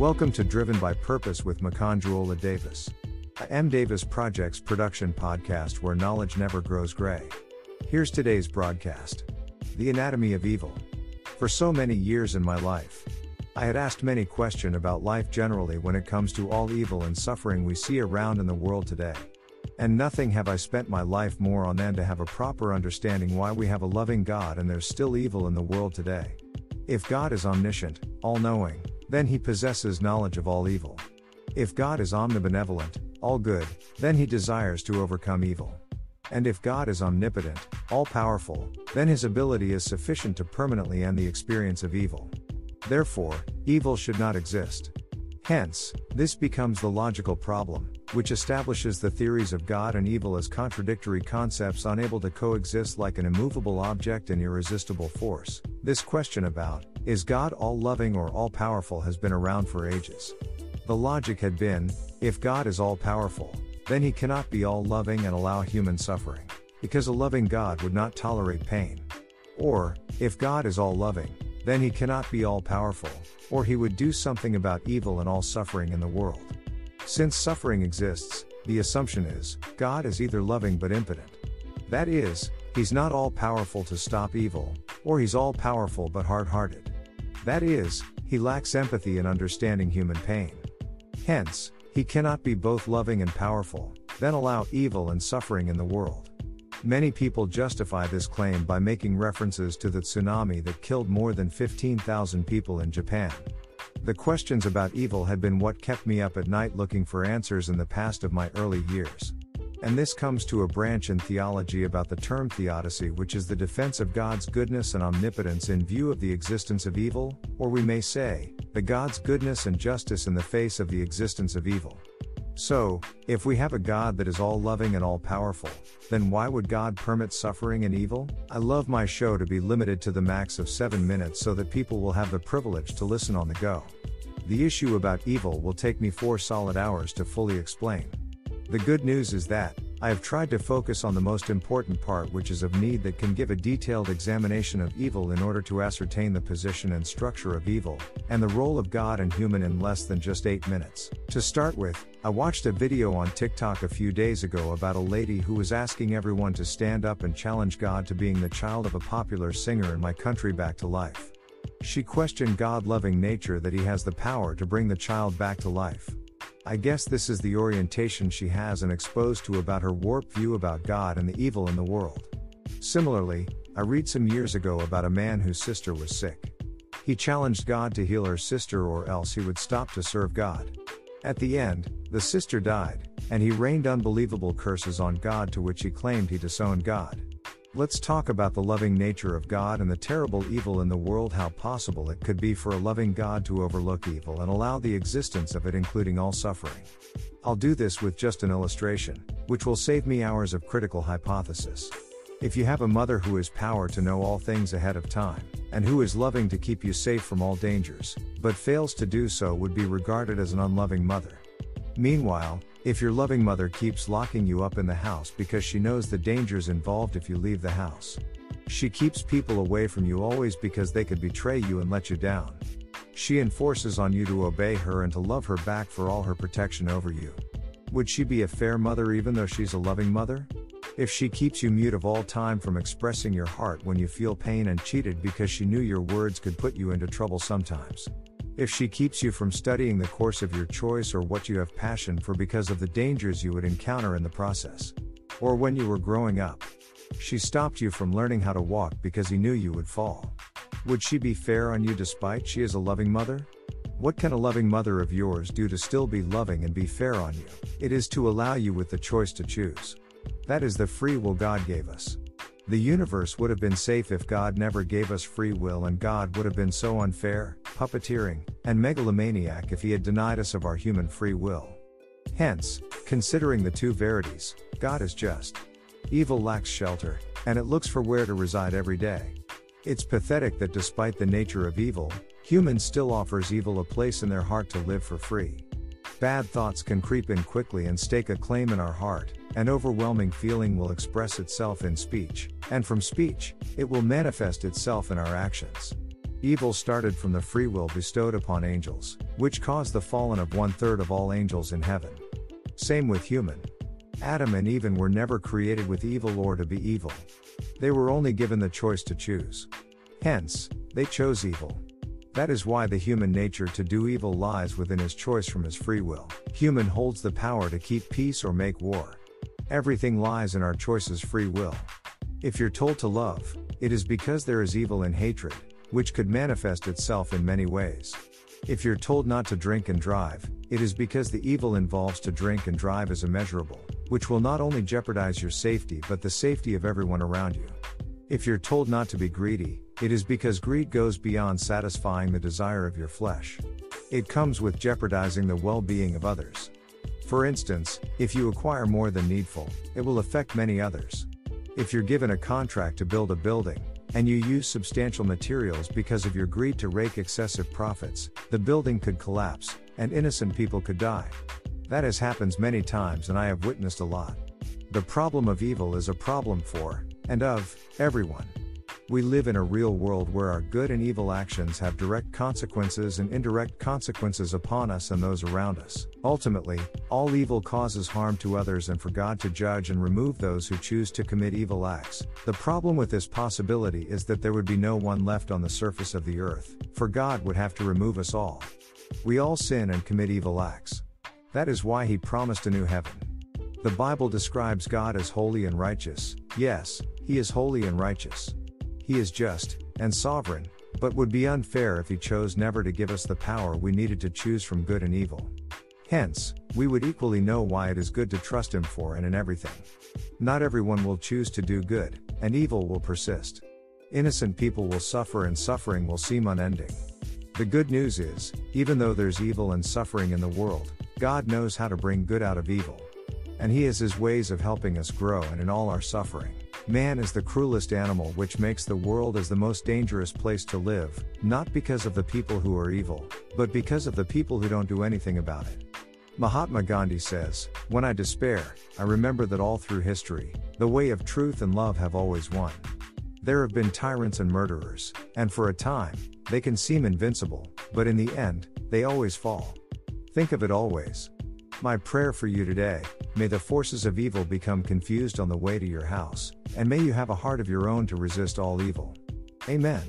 Welcome to Driven by Purpose with Makanjuola Davis, A M. Davis Projects Production Podcast where knowledge never grows gray. Here's today's broadcast. The Anatomy of Evil. For so many years in my life, I had asked many questions about life generally when it comes to all evil and suffering we see around in the world today. And nothing have I spent my life more on than to have a proper understanding why we have a loving God and there's still evil in the world today. If God is omniscient, all-knowing, then he possesses knowledge of all evil. If God is omnibenevolent, all good, then he desires to overcome evil. And if God is omnipotent, all-powerful, then his ability is sufficient to permanently end the experience of evil. Therefore, evil should not exist. Hence, this becomes the logical problem, which establishes the theories of God and evil as contradictory concepts unable to coexist like an immovable object and irresistible force. This question about, is God all-loving or all-powerful has been around for ages. The logic had been, if God is all-powerful, then he cannot be all-loving and allow human suffering, because a loving God would not tolerate pain. Or, if God is all-loving, then he cannot be all-powerful, or he would do something about evil and all suffering in the world. Since suffering exists, the assumption is, God is either loving but impotent. That is, he's not all-powerful to stop evil, or he's all-powerful but hard-hearted. That is, he lacks empathy and understanding human pain. Hence, he cannot be both loving and powerful, then allow evil and suffering in the world. Many people justify this claim by making references to the tsunami that killed more than 15,000 people in Japan. The questions about evil had been what kept me up at night looking for answers in the past of my early years. And this comes to a branch in theology about the term theodicy, which is the defense of God's goodness and omnipotence in view of the existence of evil, or we may say, the God's goodness and justice in the face of the existence of evil. So, if we have a God that is all-loving and all-powerful, then why would God permit suffering and evil? I love my show to be limited to the max of 7 minutes so that people will have the privilege to listen on the go. The issue about evil will take me 4 solid hours to fully explain. The good news is that, I have tried to focus on the most important part, which is of need that can give a detailed examination of evil in order to ascertain the position and structure of evil, and the role of God and human in less than just 8 minutes. To start with, I watched a video on TikTok a few days ago about a lady who was asking everyone to stand up and challenge God to being the child of a popular singer in my country back to life. She questioned God's loving nature that he has the power to bring the child back to life. I guess this is the orientation she has and exposed to about her warped view about God and the evil in the world. Similarly, I read some years ago about a man whose sister was sick. He challenged God to heal her sister or else he would stop to serve God. At the end, the sister died, and he rained unbelievable curses on God, to which he claimed he disowned God. Let's talk about the loving nature of God and the terrible evil in the world, how possible it could be for a loving God to overlook evil and allow the existence of it, including all suffering. I'll do this with just an illustration, which will save me hours of critical hypothesis. If you have a mother who has power to know all things ahead of time, and who is loving to keep you safe from all dangers, but fails to do so, would be regarded as an unloving mother. Meanwhile, if your loving mother keeps locking you up in the house because she knows the dangers involved if you leave the house. She keeps people away from you always because they could betray you and let you down. She enforces on you to obey her and to love her back for all her protection over you. Would she be a fair mother even though she's a loving mother? If she keeps you mute of all time from expressing your heart when you feel pain and cheated because she knew your words could put you into trouble sometimes. If she keeps you from studying the course of your choice or what you have passion for because of the dangers you would encounter in the process. Or when you were growing up. She stopped you from learning how to walk because he knew you would fall. Would she be fair on you despite she is a loving mother? What can a loving mother of yours do to still be loving and be fair on you? It is to allow you with the choice to choose. That is the free will God gave us. The universe would have been safe if God never gave us free will, and God would have been so unfair, puppeteering, and megalomaniac if he had denied us of our human free will. Hence, considering the two verities, God is just. Evil lacks shelter, and it looks for where to reside every day. It's pathetic that despite the nature of evil, humans still offers evil a place in their heart to live for free. Bad thoughts can creep in quickly and stake a claim in our heart, and overwhelming feeling will express itself in speech, and from speech, it will manifest itself in our actions. Evil started from the free will bestowed upon angels, which caused the fallen of 1/3 of all angels in heaven. Same with human. Adam and Eve were never created with evil or to be evil. They were only given the choice to choose. Hence, they chose evil. That is why the human nature to do evil lies within his choice from his free will. Human holds the power to keep peace or make war. Everything lies in our choices' free will. If you're told to love, it is because there is evil in hatred, which could manifest itself in many ways. If you're told not to drink and drive, it is because the evil involves to drink and drive is immeasurable, which will not only jeopardize your safety but the safety of everyone around you. If you're told not to be greedy, it is because greed goes beyond satisfying the desire of your flesh. It comes with jeopardizing the well-being of others. For instance, if you acquire more than needful, it will affect many others. If you're given a contract to build a building, and you use substantial materials because of your greed to rake excessive profits, the building could collapse, and innocent people could die. That has happened many times and I have witnessed a lot. The problem of evil is a problem for, and of, everyone. We live in a real world where our good and evil actions have direct consequences and indirect consequences upon us and those around us. Ultimately, all evil causes harm to others and for God to judge and remove those who choose to commit evil acts. The problem with this possibility is that there would be no one left on the surface of the earth, for God would have to remove us all. We all sin and commit evil acts. That is why he promised a new heaven. The Bible describes God as holy and righteous. Yes, he is holy and righteous. He is just and sovereign, but would be unfair if he chose never to give us the power we needed to choose from good and evil. Hence, we would equally know why it is good to trust him for and in everything. Not everyone will choose to do good, and evil will persist. Innocent people will suffer and suffering will seem unending. The good news is, even though there's evil and suffering in the world, God knows how to bring good out of evil. And he has his ways of helping us grow and in all our suffering. Man is the cruelest animal, which makes the world as the most dangerous place to live, not because of the people who are evil, but because of the people who don't do anything about it. Mahatma Gandhi says, "When I despair, I remember that all through history, the way of truth and love have always won." There have been tyrants and murderers, and for a time, they can seem invincible, but in the end, they always fall. Think of it always. My prayer for you today, may the forces of evil become confused on the way to your house, and may you have a heart of your own to resist all evil. Amen.